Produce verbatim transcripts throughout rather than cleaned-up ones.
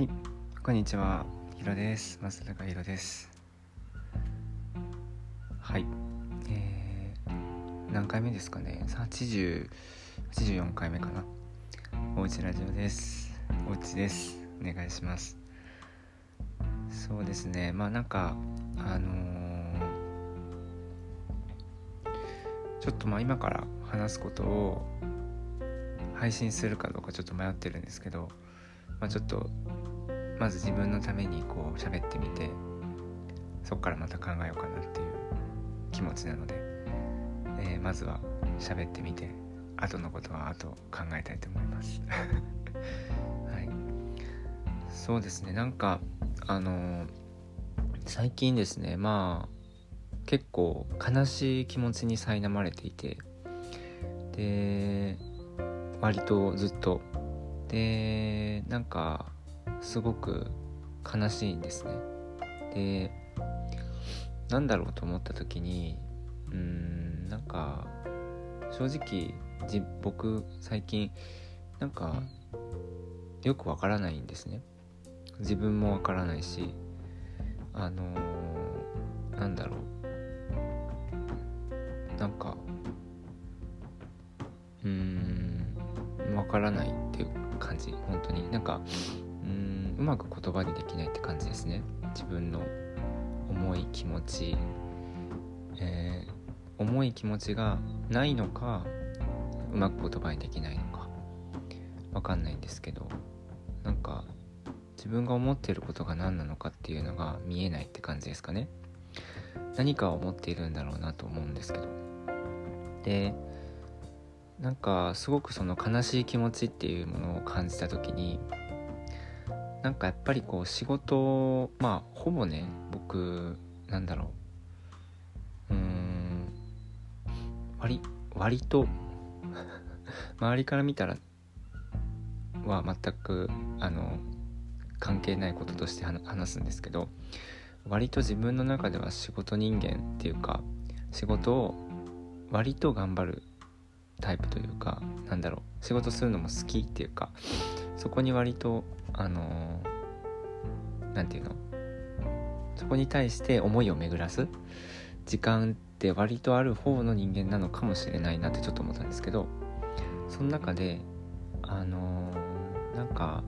はい、こんにちは、ひろです。松坂ひろです。はい、えー、何回目ですかね。はちじゅうよんかいめかな。おうちラジオです。おうちです。お願いします。そうですね。まあなんかあのー、ちょっとまあ今から話すことを配信するかどうかちょっと迷ってるんですけど、まあ、ちょっとまず自分のためにこう喋ってみて、そこからまた考えようかなっていう気持ちなので、えー、まずは喋ってみて、後のことは後考えたいと思います、はい、そうですね。なんかあのー、最近ですね、まあ結構悲しい気持ちに苛まれていて、で割とずっとで、なんかすごく悲しいんですね。で、なんだろうと思った時に、うーん、なんか正直じ僕最近なんかよくわからないんですね。自分もわからないし、あのー、なんだろう、なんかうーんわからないっていう感じ。本当になんかうーんうまく言葉にできないって感じですね。自分の重い気持ち、えー、重い気持ちがないのか、うまく言葉にできないのかわかんないんですけど、なんか自分が思っていることが何なのかっていうのが見えないって感じですかね。何かを思っているんだろうなと思うんですけど、でなんかすごくその悲しい気持ちっていうものを感じた時に、なんかやっぱりこう仕事、まあほぼね、僕なんだろう、うーん割割と周りから見たらは全くあの関係ないこととして話すんですけど、割と自分の中では仕事人間っていうか、仕事を割と頑張るタイプというか、なんだろう、仕事するのも好きっていうか、そこに割とあのー、なんていうの、そこに対して思いを巡らす時間って割とある方の人間なのかもしれないなってちょっと思ったんですけど、その中であのー、なんか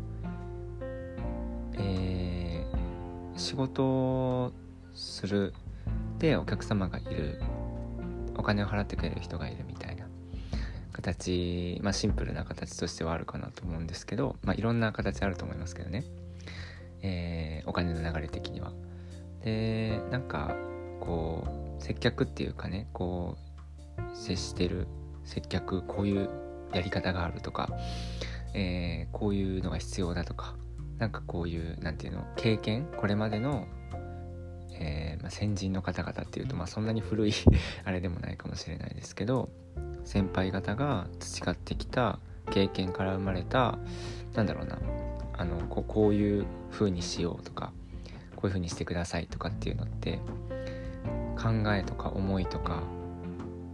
えー、仕事をするでお客様がいる、お金を払ってくれる人がいるみたいな形、まあシンプルな形としてはあるかなと思うんですけど、まあいろんな形あると思いますけどね、えー、お金の流れ的には。でなんかこう接客っていうかね、こう接してる接客、こういうやり方があるとか、えー、こういうのが必要だとか、なんかこういうなんていうの、経験、これまでの、えーまあ、先人の方々っていうと、まあそんなに古いあれでもないかもしれないですけど、先輩方が培ってきた経験から生まれた、なんだろうな、あの こ, こういう風にしようとか、こういう風にしてくださいとかっていうのって、考えとか思いとか、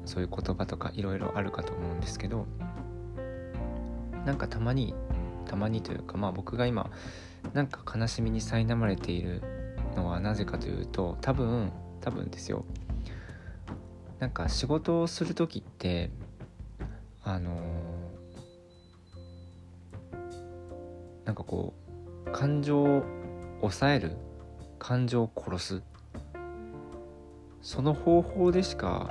そういう言葉とかいろいろあるかと思うんですけど、なんかたまにたまにというか、まあ僕が今なんか悲しみに苛まれているのはなぜかというと、多分多分ですよ、なんか仕事をする時ってあのー、なんかこう感情を抑える、感情を殺す、その方法でしか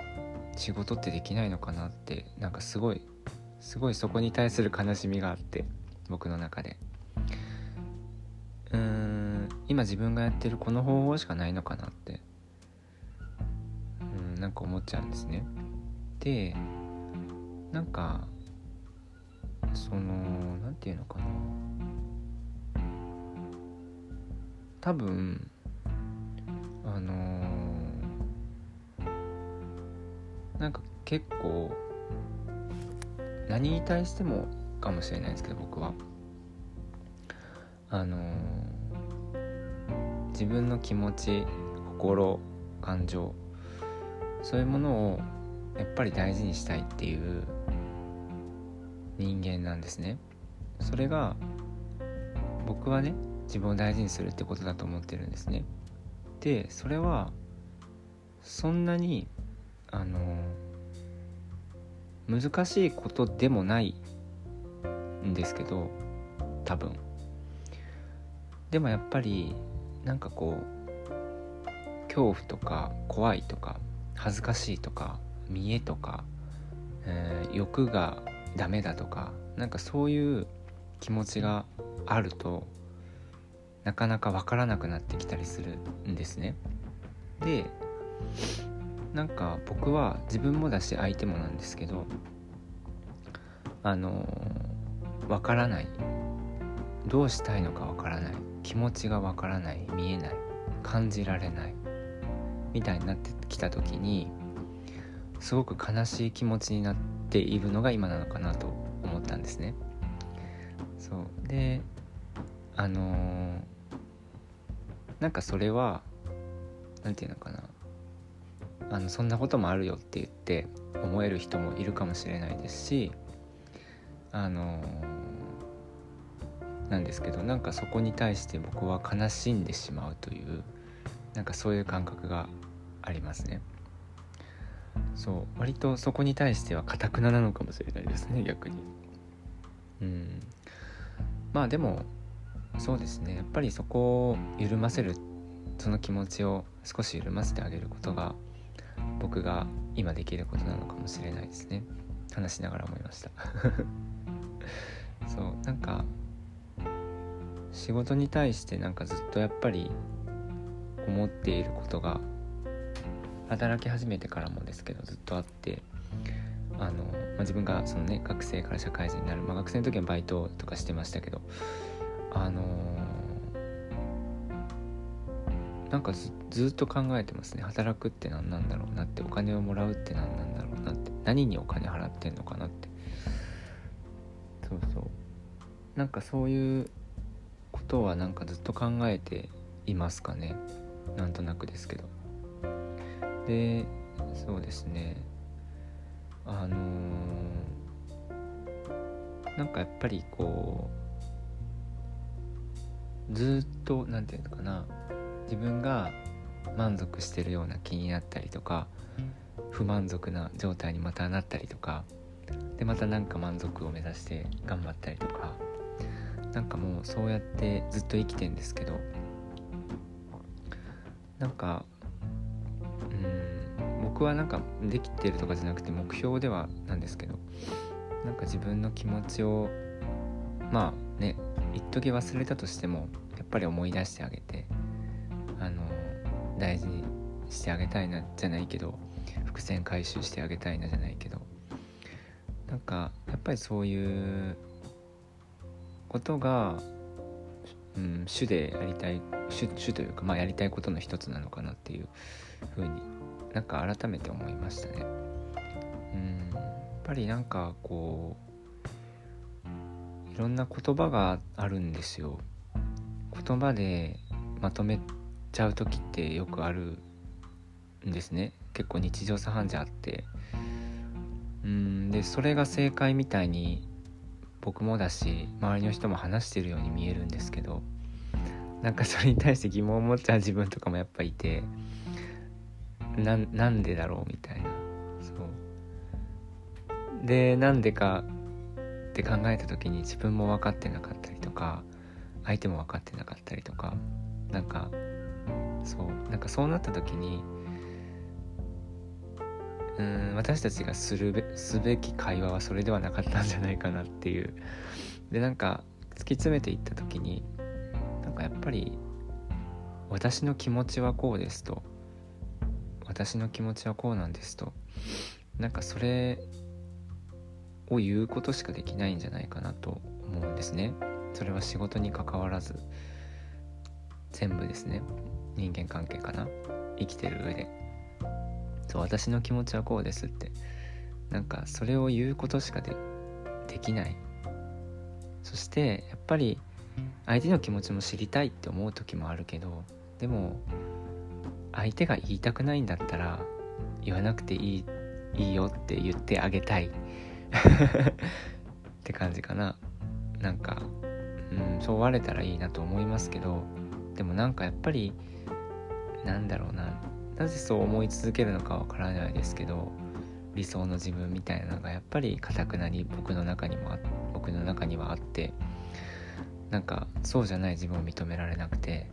仕事ってできないのかなって、なんかすごいすごいそこに対する悲しみがあって、僕の中でうーん今自分がやってるこの方法しかないのかなって、うんなんか思っちゃうんですね。でなんかそのなんていうのかな、多分あのー、なんか結構何に対してもかもしれないですけど、僕はあのー、自分の気持ち、心、感情、そういうものをやっぱり大事にしたいっていう人間なんですね。それが僕はね、自分を大事にするってことだと思ってるんですね。で、それはそんなにあの難しいことでもないんですけど、多分でもやっぱりなんかこう恐怖とか怖いとか恥ずかしいとか見栄とか、えー、欲がダメだとか、なんかそういう気持ちがあるとなかなか分からなくなってきたりするんですね。で、なんか僕は自分もだし相手もなんですけど、あの分からない、どうしたいのか分からない、気持ちが分からない、見えない、感じられないみたいになってきた時にすごく悲しい気持ちになっているのが今なのかなと思ったんですね。そうで、あのー、なんかそれはなんていうのかな、あのそんなこともあるよって言って思える人もいるかもしれないですし、あのー、なんですけど、なんかそこに対して僕は悲しんでしまうという、なんかそういう感覚がありますね。そう、割とそこに対しては固くななのかもしれないですね、逆に。うん、まあでもそうですね、やっぱりそこを緩ませる、その気持ちを少し緩ませてあげることが僕が今できることなのかもしれないですね。話しながら思いましたそう、なんか仕事に対してなんかずっとやっぱり思っていることが働き始めてからもですけどずっとあって、あの、まあ、自分がその、ね、学生から社会人になる、まあ、学生の時はバイトとかしてましたけど、あのー、なんか ず, ずっと考えてますね。働くって何なんだろうなって、お金をもらうって何なんだろうなって、何にお金払ってんのかなって、そうそう、なんかそういうことはなんかずっと考えていますかね、なんとなくですけど。で、そうですね、あのー、なんかやっぱりこうずっとなんていうのかな、自分が満足してるような気になったりとか、不満足な状態にまたなったりとかで、またなんか満足を目指して頑張ったりとか、なんかもうそうやってずっと生きてんですけど、なんか僕はなんかできてるとかじゃなくて目標ではなんですけど、なんか自分の気持ちをまあね、一時忘れたとしてもやっぱり思い出してあげて、あの大事にしてあげたいなじゃないけど、伏線回収してあげたいなじゃないけど、なんかやっぱりそういうことが、うん、主でやりたい 主, 主というか、まあやりたいことの一つなのかなっていうふうになんか改めて思いましたね。うん、やっぱりなんかこういろんな言葉があるんですよ。言葉でまとめちゃう時ってよくあるんですね。結構日常茶飯事あって、うん、でそれが正解みたいに僕もだし周りの人も話してるように見えるんですけど、なんかそれに対して疑問を持っちゃう自分とかもやっぱいて。な, なんでだろうみたいな、そうでなんでかって考えた時に自分も分かってなかったりとか、相手も分かってなかったりとか、なんかそうなんかそうなった時に、うーん私たちがするべすべき会話はそれではなかったんじゃないかなっていう、でなんか突き詰めていった時に、なんかやっぱり私の気持ちはこうですと。私の気持ちはこうなんですと、なんかそれを言うことしかできないんじゃないかなと思うんですね。それは仕事に関わらず全部ですね、人間関係かな、生きてる上で、そう私の気持ちはこうですって、なんかそれを言うことしか で, できない。そしてやっぱり相手の気持ちも知りたいって思う時もあるけど、でも相手が言いたくないんだったら言わなくていい、いいよって言ってあげたいって感じかな。なんか、うん、うん、そう割れたらいいなと思いますけど、でもなんかやっぱりなんだろうな、なぜそう思い続けるのかわからないですけど、理想の自分みたいなのがやっぱり固くなり僕の中にもあ僕の中にはあって、なんかそうじゃない自分を認められなくて、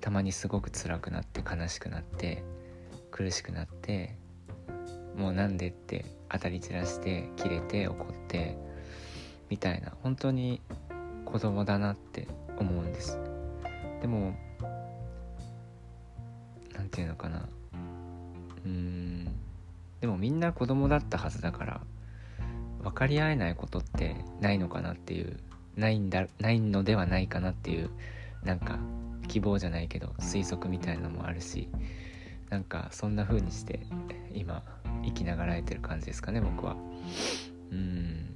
たまにすごく辛くなって悲しくなって苦しくなって、もうなんでって当たり散らして切れて怒ってみたいな、本当に子供だなって思うんです。でもなんていうのかな、うーんでもみんな子供だったはずだから、分かり合えないことってないのかなっていう、ないんだないのではないかなっていう、なんか希望じゃないけど推測みたいなのもあるし、なんかそんな風にして今生きながらえてる感じですかね、僕は。うーん、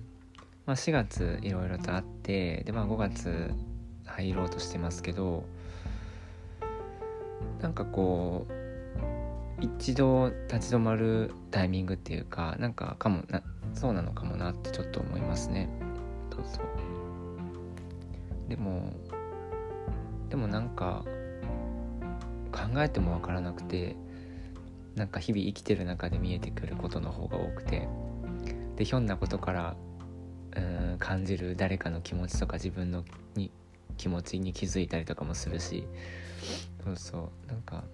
まあ、しがついろいろとあって、で、まあ、ごがつ入ろうとしてますけど、なんかこう一度立ち止まるタイミングっていうか、なんかかもなそうなのかもなってちょっと思いますね。どうぞ。でもでもなんか考えても分からなくて、なんか日々生きてる中で見えてくることの方が多くて、でひょんなことからうーん感じる誰かの気持ちとか自分のに気持ちに気づいたりとかもするし、そうそうなんか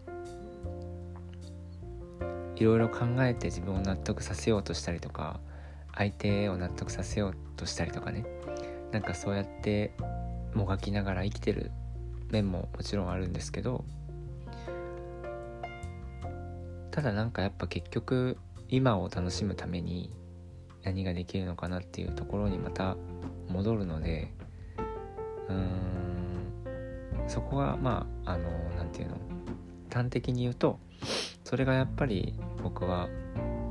いろいろ考えて自分を納得させようとしたりとか、相手を納得させようとしたりとかね、なんかそうやってもがきながら生きてる面ももちろんあるんですけど、ただなんかやっぱ結局今を楽しむために何ができるのかなっていうところにまた戻るので、うーんそこはまああのなんていうの、端的に言うとそれがやっぱり僕は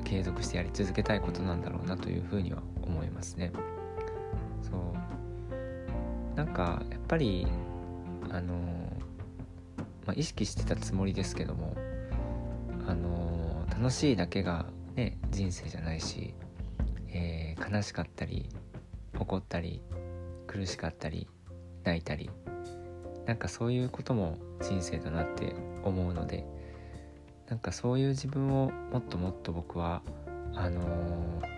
継続してやり続けたいことなんだろうなというふうには思いますね。そうなんかやっぱりあの、まあ、意識してたつもりですけども、あの楽しいだけがね人生じゃないし、えー、悲しかったり怒ったり苦しかったり泣いたり、なんかそういうことも人生だなって思うので、なんかそういう自分をもっともっと僕はあのー、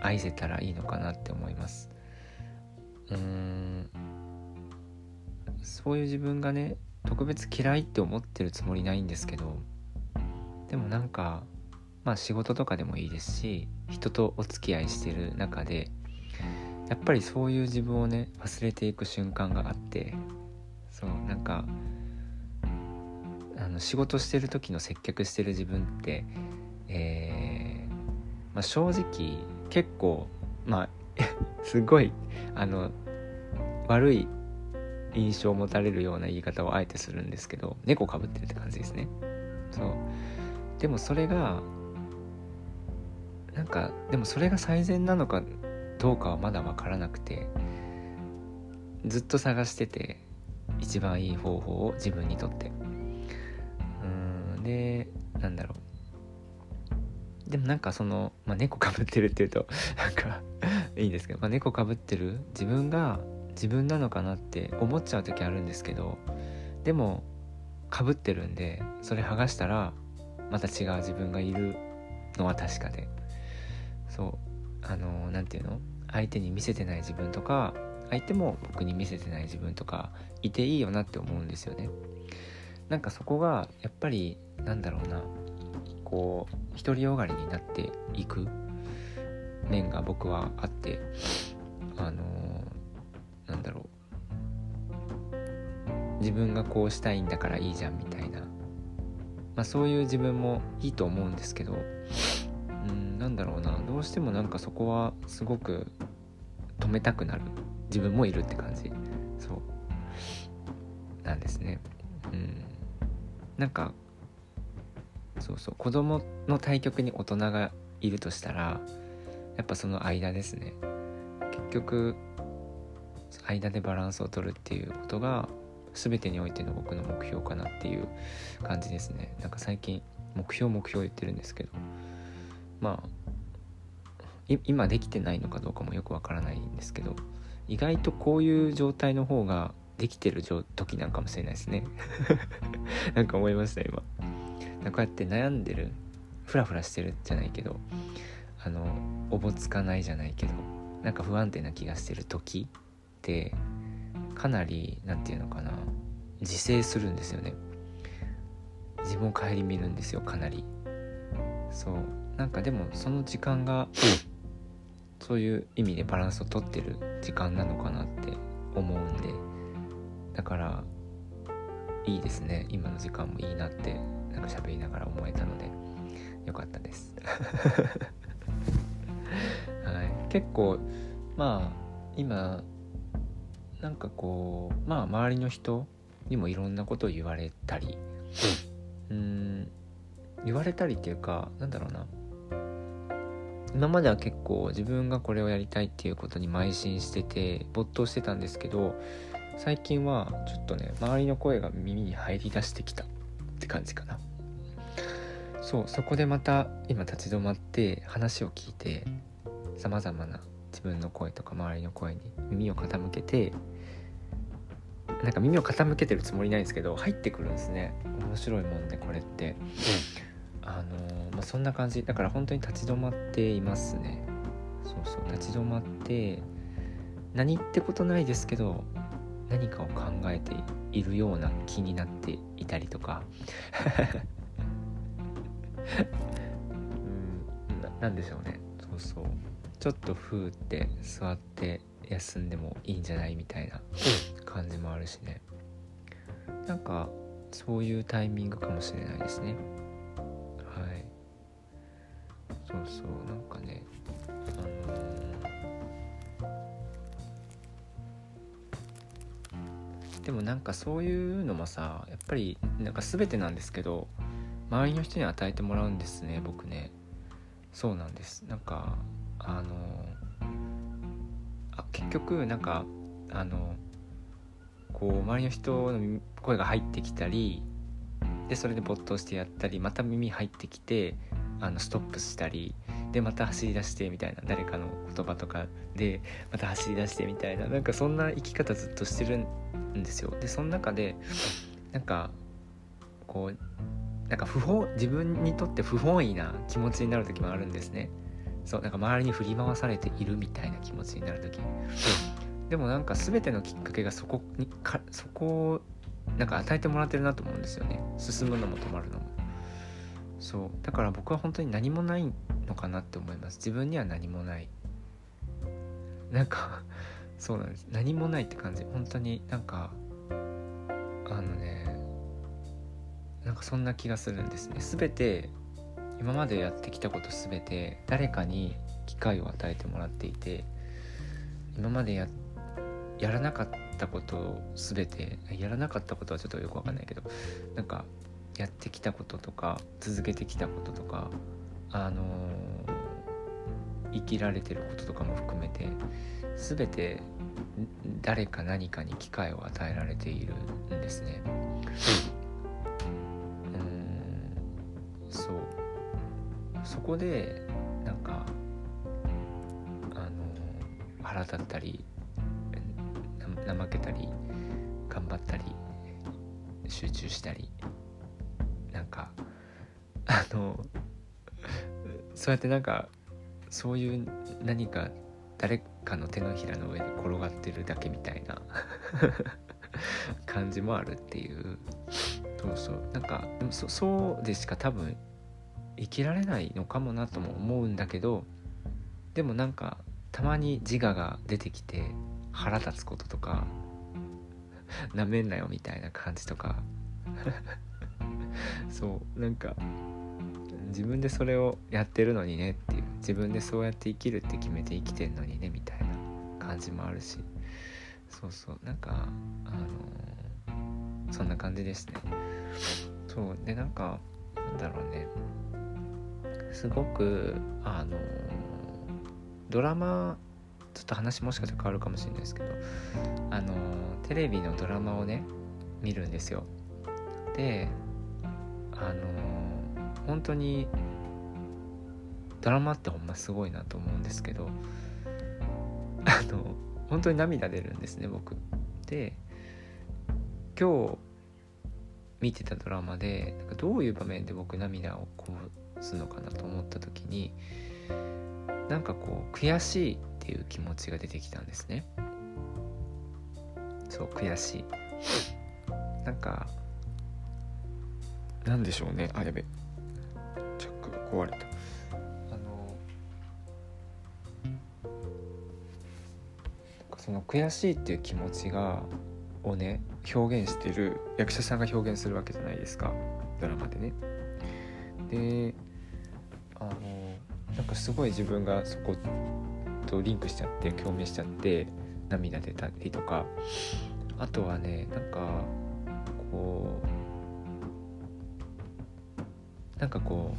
愛せたらいいのかなって思います。うーんそういう自分がね特別嫌いって思ってるつもりないんですけど、でもなんかまあ仕事とかでもいいですし、人とお付き合いしてる中でやっぱりそういう自分をね忘れていく瞬間があって、そうなんかあの仕事してる時の接客してる自分って、えーまあ、正直結構まあすごいあの悪い印象を持たれるような言い方をあえてするんですけど、猫かぶってるって感じですね。そうでもそれがなんかでもそれが最善なのかどうかはまだ分からなくて、ずっと探してて一番いい方法を自分にとって、うーんでなんだろう、でもなんかその、まあ、猫かぶってるっていうとなんかいいんですけど、まあ、猫かぶってる自分が自分なのかなって思っちゃう時あるんですけど、でもかぶってるんでそれ剥がしたらまた違う自分がいるのは確かで、そうあのなんていうの、相手に見せてない自分とか相手も僕に見せてない自分とかいていいよなって思うんですよね。なんかそこがやっぱりなんだろうな、こう独りよがりになっていく面が僕はあって、あのなんだろう、自分がこうしたいんだからいいじゃんみたいな、まあ、そういう自分もいいと思うんですけど、うん、なんだろうな、どうしてもなんかそこはすごく止めたくなる自分もいるって感じ、そうなんですね。うん、なんかそうそう子供の対局に大人がいるとしたら、やっぱその間ですね。結局間でバランスを取るっていうことが全てにおいての僕の目標かなっていう感じですね。なんか最近目標目標言ってるんですけど、まあ今できてないのかどうかもよくわからないんですけど、意外とこういう状態の方ができてる時なんかもしれないですねなんか思いました今。なんかこうやって悩んでる、フラフラしてるじゃないけど、あのおぼつかないじゃないけど、なんか不安定な気がしてる時ってかなりなんていうのかな、自制するんですよね。自分を顧みるんですよ、かなり。そう、なんかでもその時間がそういう意味でバランスを取ってる時間なのかなって思うんで、だからいいですね、今の時間もいいなってなんか喋りながら思えたのでよかったです、はい、結構まあ今なんかこう、まあ周りの人にもいろんなことを言われたりうーん言われたりっていうか、なんだろうな、今までは結構自分がこれをやりたいっていうことに邁進してて没頭してたんですけど、最近はちょっとね、周りの声が耳に入り出してきたって感じかな。そう、そこでまた今立ち止まって話を聞いて、さまざまな自分の声とか周りの声に耳を傾けて、なんか耳を傾けてるつもりないんですけど入ってくるんですね、面白いもんでこれって、うん、あのーまあ、そんな感じだから本当に立ち止まっていますね。そうそう、立ち止まって何ってことないですけど何かを考えているような気になっていたりとかうん、 な, なんでしょうね。そうそう、ちょっとふーって座って休んでもいいんじゃないみたいな感じもあるしね、なんかそういうタイミングかもしれないですね。はい、そうそう、なんかね、あのー、でもなんかそういうのもさ、やっぱりなんか全てなんですけど周りの人に与えてもらうんですね、僕ね。そうなんです。なんかあのー、あ結局なんかあのこう周りの人の声が入ってきたりで、それで没頭してやったり、また耳入ってきてあのストップしたりで、また走り出してみたいな、誰かの言葉とかでまた走り出してみたいな、なんかそんな生き方ずっとしてるんですよ。でその中でなんかこうなんか不本自分にとって不本意な気持ちになる時もあるんですね。そう、なんか周りに振り回されているみたいな気持ちになる時でもなんか全てのきっかけがそこにかそこをなんか与えてもらってるなと思うんですよね、進むのも止まるのも。そうだから僕は本当に何もないのかなって思います。自分には何もない、なんかそうなんです、何もないって感じ。本当になんかあのね、なんかそんな気がするんですね。全て今までやってきたこと全て誰かに機会を与えてもらっていて、今までやってやらなかったことを全てやらなかったことはちょっとよくわかんないけど、なんかやってきたこととか続けてきたこととか、あのー、生きられてることとかも含めて全て誰か何かに機会を与えられているんですね。うん、そう、そこでなんか、あのー、腹立ったり怠けたり頑張ったり集中したり、なんかあのそうやってなんかそういう何か誰かの手のひらの上で転がってるだけみたいな感じもあるっていう。そうそう、なんかでも そ, そうでしか多分生きられないのかもなとも思うんだけど、でもなんかたまに自我が出てきて腹立つこととかなめんなよみたいな感じとかそうなんか自分でそれをやってるのにねっていう、自分でそうやって生きるって決めて生きてんのにねみたいな感じもあるし、そうそう、なんかあのー、そんな感じですね。そうで、なんかなんだろうね、すごくあのー、ドラマちょっと話もしかしたら変わるかもしれないですけど、あのテレビのドラマをね見るんですよ。で、あの本当にドラマってほんますごいなと思うんですけど、あの本当に涙出るんですね、僕。で、今日見てたドラマでなんかどういう場面で僕涙をこぼすのかなと思った時に、なんかこう悔しいっていう気持ちが出てきたんですね。そう、悔しいなんかなんでしょうね。あ、やべ、チャックが壊れた。あのその悔しいっていう気持ちがをね表現してる役者さんが表現するわけじゃないですか、ドラマでね。で、あのなんかすごい自分がそことリンクしちゃって共鳴しちゃって涙出たりとか、あとはねなんかこうなんかこ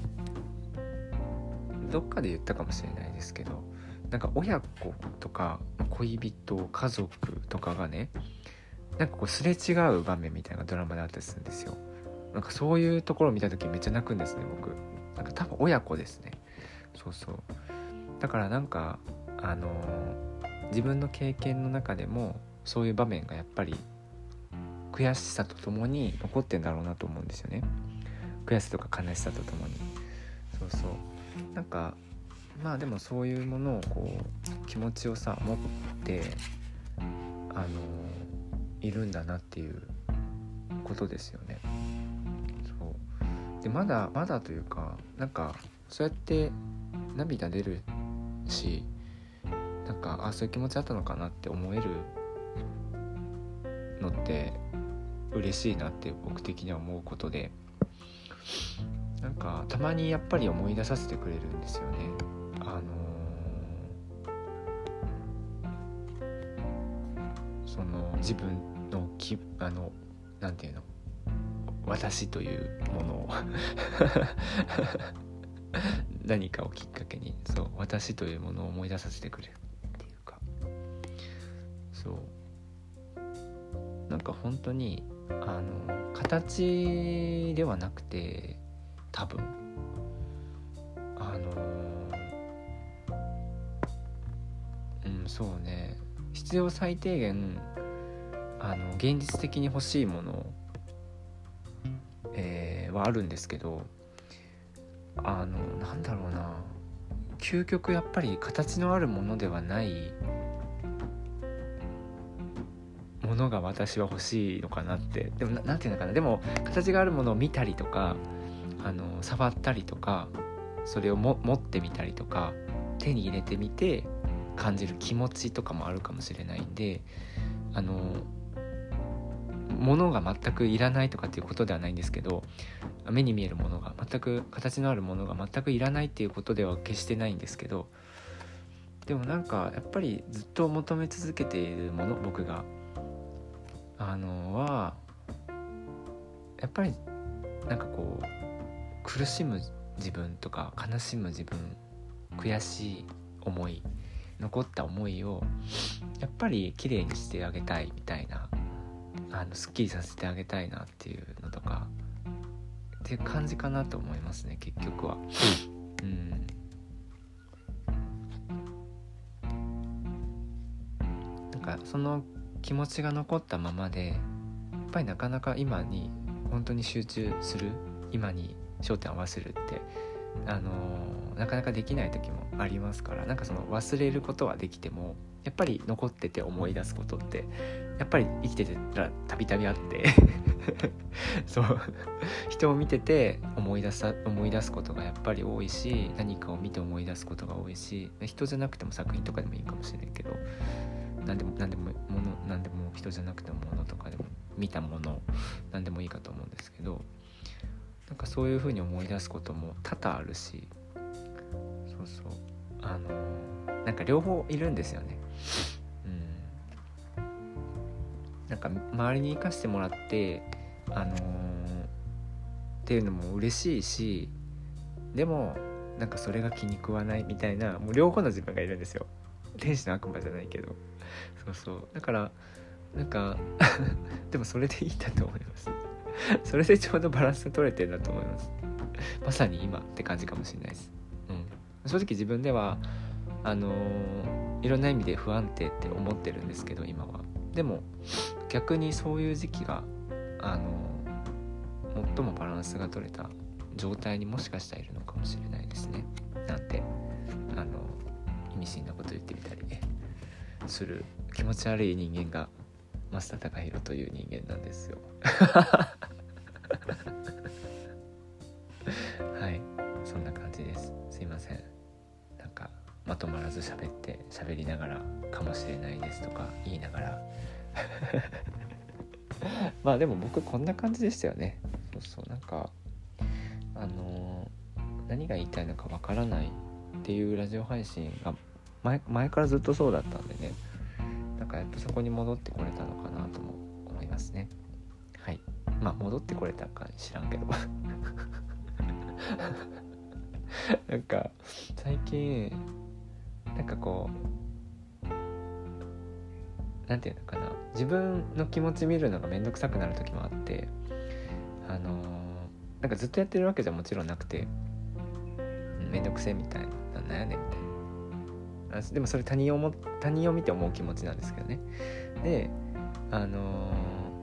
うどっかで言ったかもしれないですけど、なんか親子とか恋人家族とかがねなんかこうすれ違う場面みたいなドラマであったりするんですよ。なんかそういうところを見た時めっちゃ泣くんですね僕。なんか多分親子ですね。そうそう、だからなんかあのー、自分の経験の中でもそういう場面がやっぱり悔しさとともに残ってんだろうなと思うんですよね。悔しさとか悲しさとともに。そうそう、なんかまあでもそういうものをこう気持ちをさ持ってあのー、いるんだなっていうことですよね。そうでまだまだというか、なんかそうやって涙出るし、なんかあそういう気持ちあったのかなって思えるのって嬉しいなって僕的には思うことで、なんかたまにやっぱり思い出させてくれるんですよね。あのー、その自分のきあのなんていうの私というものを何かをきっかけに、そう私というものを思い出させてくれるっていうか、そうなんか本当にあの形ではなくて多分あのうんそうね必要最低限あの現実的に欲しいもの、えー、はあるんですけど、あのなんだろうな究極やっぱり形のあるものではないものが私は欲しいのかなって。でも な, なんていうのかなでも形があるものを見たりとかあの触ったりとかそれをも持ってみたりとか手に入れてみて感じる気持ちとかもあるかもしれないんで、あのものが全くいらないとかっていうことではないんですけど、目に見えるものが全く形のあるものが全くいらないっていうことでは決してないんですけど、でもなんかやっぱりずっと求め続けているもの僕があのはやっぱりなんかこう苦しむ自分とか悲しむ自分悔しい思い残った思いをやっぱり綺麗にしてあげたいみたいな、あのすっきりさせてあげたいなっていうのとかっていう感じかなと思いますね結局は。うんなんかその気持ちが残ったままでやっぱりなかなか今に本当に集中する、今に焦点を合わせるってあのー、なかなかできない時もありますから、なんかその忘れることはできてもやっぱり残ってて思い出すことってやっぱり生きてたらたびたびあってそう人を見てて思い出さ思い出すことがやっぱり多いし、何かを見て思い出すことが多いし、人じゃなくても作品とかでもいいかもしれないけど、何でも何でも物何でも人じゃなくても物とかでも見たもの何でもいいかと思うんですけど、なんかそういう風に思い出すことも多々あるし、そうそうあのなんか両方いるんですよね。うん、なんか周りに生かしてもらってあのー、っていうのも嬉しいし、でもなんかそれが気に食わないみたいな、もう両方の自分がいるんですよ。天使の悪魔じゃないけど、そうそうだからなんかでもそれでいいんだと思います。それでちょうどバランス取れてるなと思いますまさに今って感じかもしれないです、うん、正直自分ではあのー、いろんな意味で不安定って思ってるんですけど今は。でも逆にそういう時期があの最もバランスが取れた状態にもしかしたらいるのかもしれないですね、なんてあの意味深なこと言ってみたりねする気持ち悪い人間が増田貴弘という人間なんですよはい、そんな感じです。すいません、なんかまとまらず喋って喋りながらかもしれないですとか言いながらまあでも僕こんな感じでしたよね。そうそうなんかあのー、何が言いたいのかわからないっていうラジオ配信が 前, 前からずっとそうだったんでね、なんかやっとそこに戻ってこれたのかなとも思いますね。はい、まあ戻ってこれたか知らんけどなんか最近なんかこうなんていうのかな、自分の気持ち見るのがめんどくさくなる時もあって、あのーなんかずっとやってるわけじゃもちろんなくて、めんどくせえみたいな、悩んでみたいな、でもそれ他人をも他人を見て思う気持ちなんですけどね。で、あの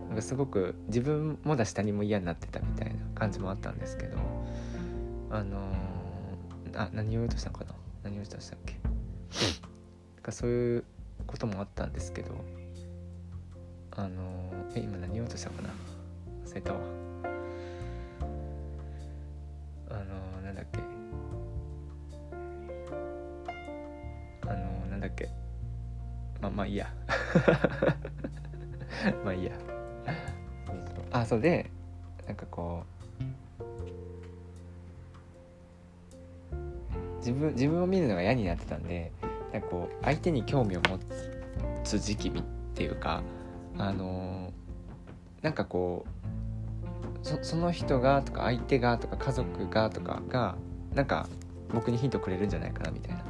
ー、なんかすごく自分もだし他人も嫌になってたみたいな感じもあったんですけど、あのー、あ何を言おうとしたのかな何を言おうとしたっけなんかそういうこともあったんですけど、あのー、え今何を言おうとしたかな忘れたわ。あのー、なんだっけあのー、なんだっけまあまあいいやまあいいやあそうでなんかこう自分自分を見るのが嫌になってたんで、なんかこう相手に興味を持つ時期っていうか、あのー、なんかこうそ, その人がとか相手がとか家族がとかがなんか僕にヒントくれるんじゃないかなみたいな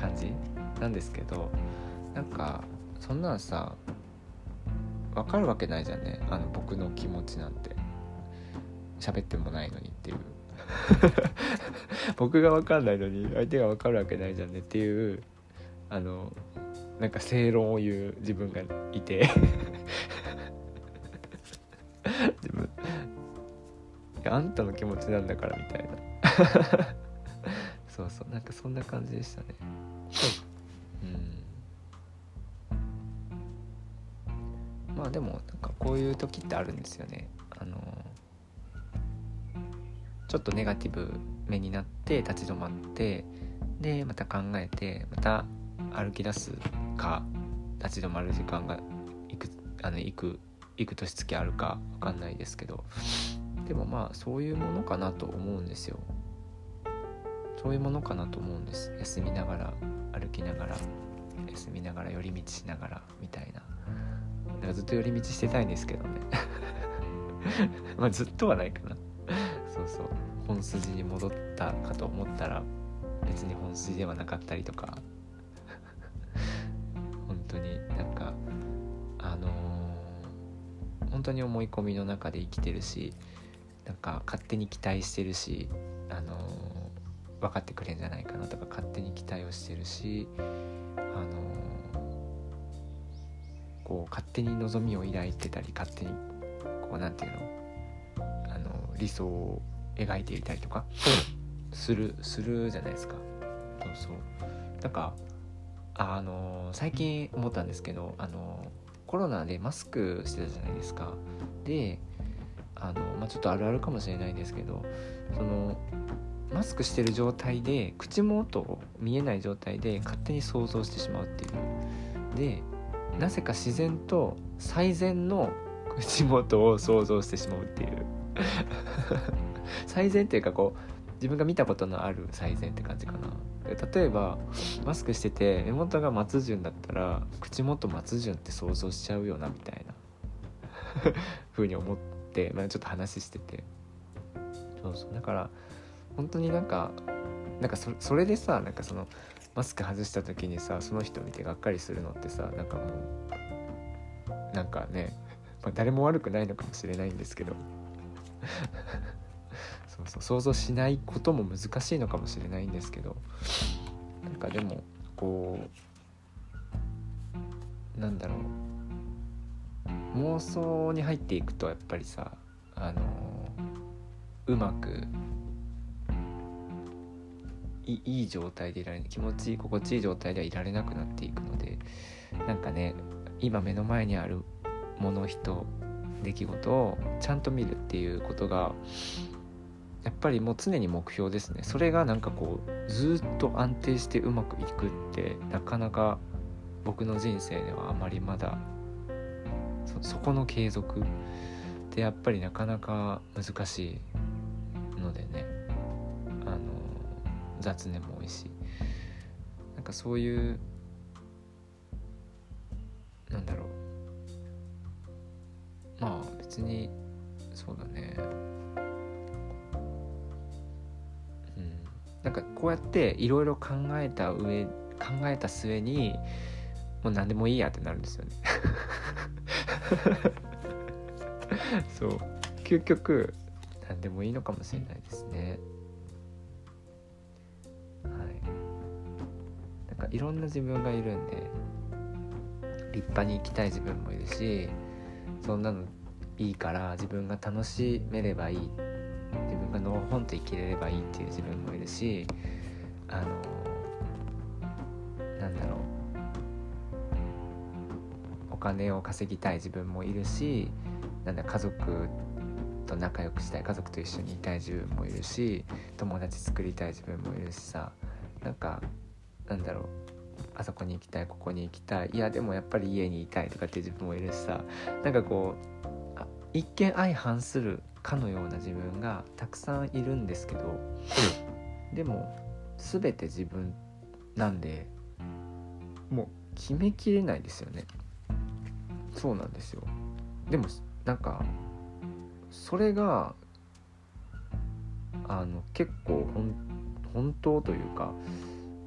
感じなんですけど、なんかそんなんさ分かるわけないじゃんね、あの僕の気持ちなんて喋ってもないのにっていう僕が分かんないのに相手が分かるわけないじゃんねっていう、あのなんか正論を言う自分がいて自分あんたの気持ちなんだからみたいなそうそうなんかそんな感じでしたねうん、まあでもなんかこういう時ってあるんですよね。あのちょっとネガティブ目になって立ち止まって、でまた考えてまた歩き出すか立ち止まる時間がいくあのいくいく年月あるか分かんないですけど、でもまあそういうものかなと思うんですよ。そういうものかなと思うんです。休みながら歩きながら休みながら寄り道しながらみたいな、だからずっと寄り道してたいんですけどねまあずっとはないかなそうそう本筋に戻ったかと思ったら別に本筋ではなかったりとか本当になんかあの本当に思い込みの中で生きてるし、なんか勝手に期待してるし、あのー、分かってくれんじゃないかなとか勝手に期待をしてるし、あのー、こう勝手に望みを抱いてたり勝手にこうなんていうの、あのー、理想を描いていたりとかするするじゃないですか。そうそうなんかあのー、最近思ったんですけど、あのーコロナでマスクしてたじゃないですか。で、あの、まあ、ちょっとあるあるかもしれないんですけど、そのマスクしてる状態で口元を見えない状態で勝手に想像してしまうっていう。で、なぜか自然と最善の口元を想像してしまうっていう最善っていうかこう自分が見たことのある最善って感じかな。例えばマスクしてて目元が松潤だったら口元松潤って想像しちゃうよなみたいな風に思って、まあ、ちょっと話してて、そうそうだから本当になんかなんか そ, それでさなんかそのマスク外した時にさその人見てがっかりするのってさなんかもうなんかね、まあ、誰も悪くないのかもしれないんですけどそうそう想像しないことも難しいのかもしれないんですけど、なんかでもこうなんだろう妄想に入っていくとやっぱりさ、あのうまくいい状態でいられ、気持ちいい心地いい状態ではいられなくなっていくので、なんかね、今目の前にあるもの、人、出来事をちゃんと見るっていうことがやっぱりもう常に目標ですね。それがなんかこうずっと安定してうまくいくってなかなか僕の人生ではあまりまだ そ, そこの継続ってやっぱりなかなか難しいのでね、あの雑念も多いし、なんかそういうなんだろう、まあ別にそうだね、なんかこうやっていろいろ考えた上考えた末にもう何でもいいやってなるんですよねそう究極何でもいいのかもしれないですね。はい、なんかいろんな自分がいるんで、立派に生きたい自分もいるし、そんなのいいから自分が楽しめればいい、自分がのほほんと生きれればいいっていう自分もいるし、あのなんだろう、お金を稼ぎたい自分もいるし、なんだ家族と仲良くしたい、家族と一緒にいたい自分もいるし、友達作りたい自分もいるしさ、なんかなんだろう、あそこに行きたい、ここに行きたい、いやでもやっぱり家にいたいとかっていう自分もいるしさ、なんかこう一見相反するかのような自分がたくさんいるんですけど、でも全て自分なんでもう決めきれないですよね。そうなんですよ。でもなんかそれがあの結構ほん本当というか、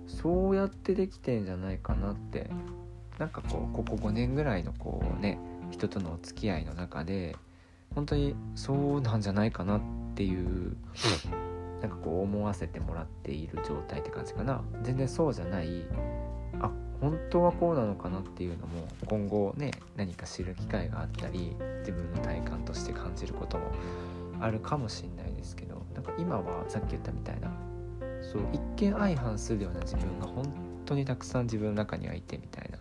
そうやってできてんじゃないかなって、なんかこうここごねんぐらいのこうね、人とのお付き合いの中で本当にそうなんじゃないかなっていうなんかこう思わせてもらっている状態って感じかな。全然そうじゃない、あ本当はこうなのかなっていうのも今後ね、何か知る機会があったり自分の体感として感じることもあるかもしれないですけど、なんか今はさっき言ったみたいな、そう一見相反するような自分が本当にたくさん自分の中にはいてみたいな、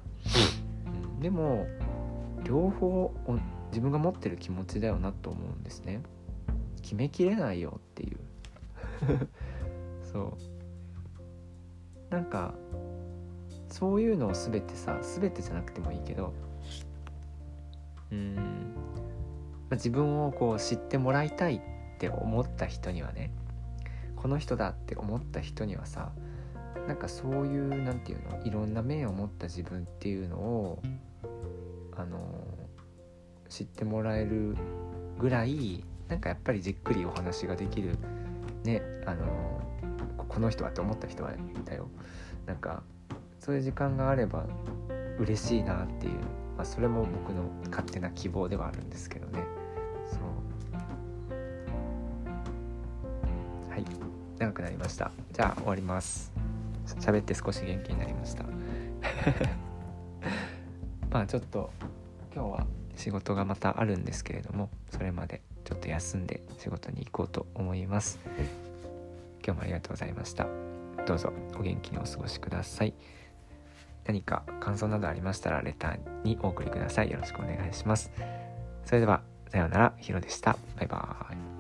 うん、でも両方お自分が持ってる気持ちだよなと思うんですね。決めきれないよっていうそうなんかそういうのを全てさ、全てじゃなくてもいいけど、うーん、まあ、自分をこう知ってもらいたいって思った人にはね、この人だって思った人にはさ、なんかそういうなんていうの、いろんな面を持った自分っていうのをあの知ってもらえるぐらい、なんかやっぱりじっくりお話ができるね、あのこの人はって思った人はいたよ。なんかそういう時間があれば嬉しいなっていう、まあ、それも僕の勝手な希望ではあるんですけどね。そう、はい、長くなりました。じゃあ終わります。喋って少し元気になりましたまあちょっと今日は仕事がまたあるんですけれども、それまでちょっと休んで仕事に行こうと思います。今日もありがとうございました。どうぞお元気にお過ごしください。何か感想などありましたらレターにお送りください。よろしくお願いします。それではさようなら、ヒロでした。バイバーイ。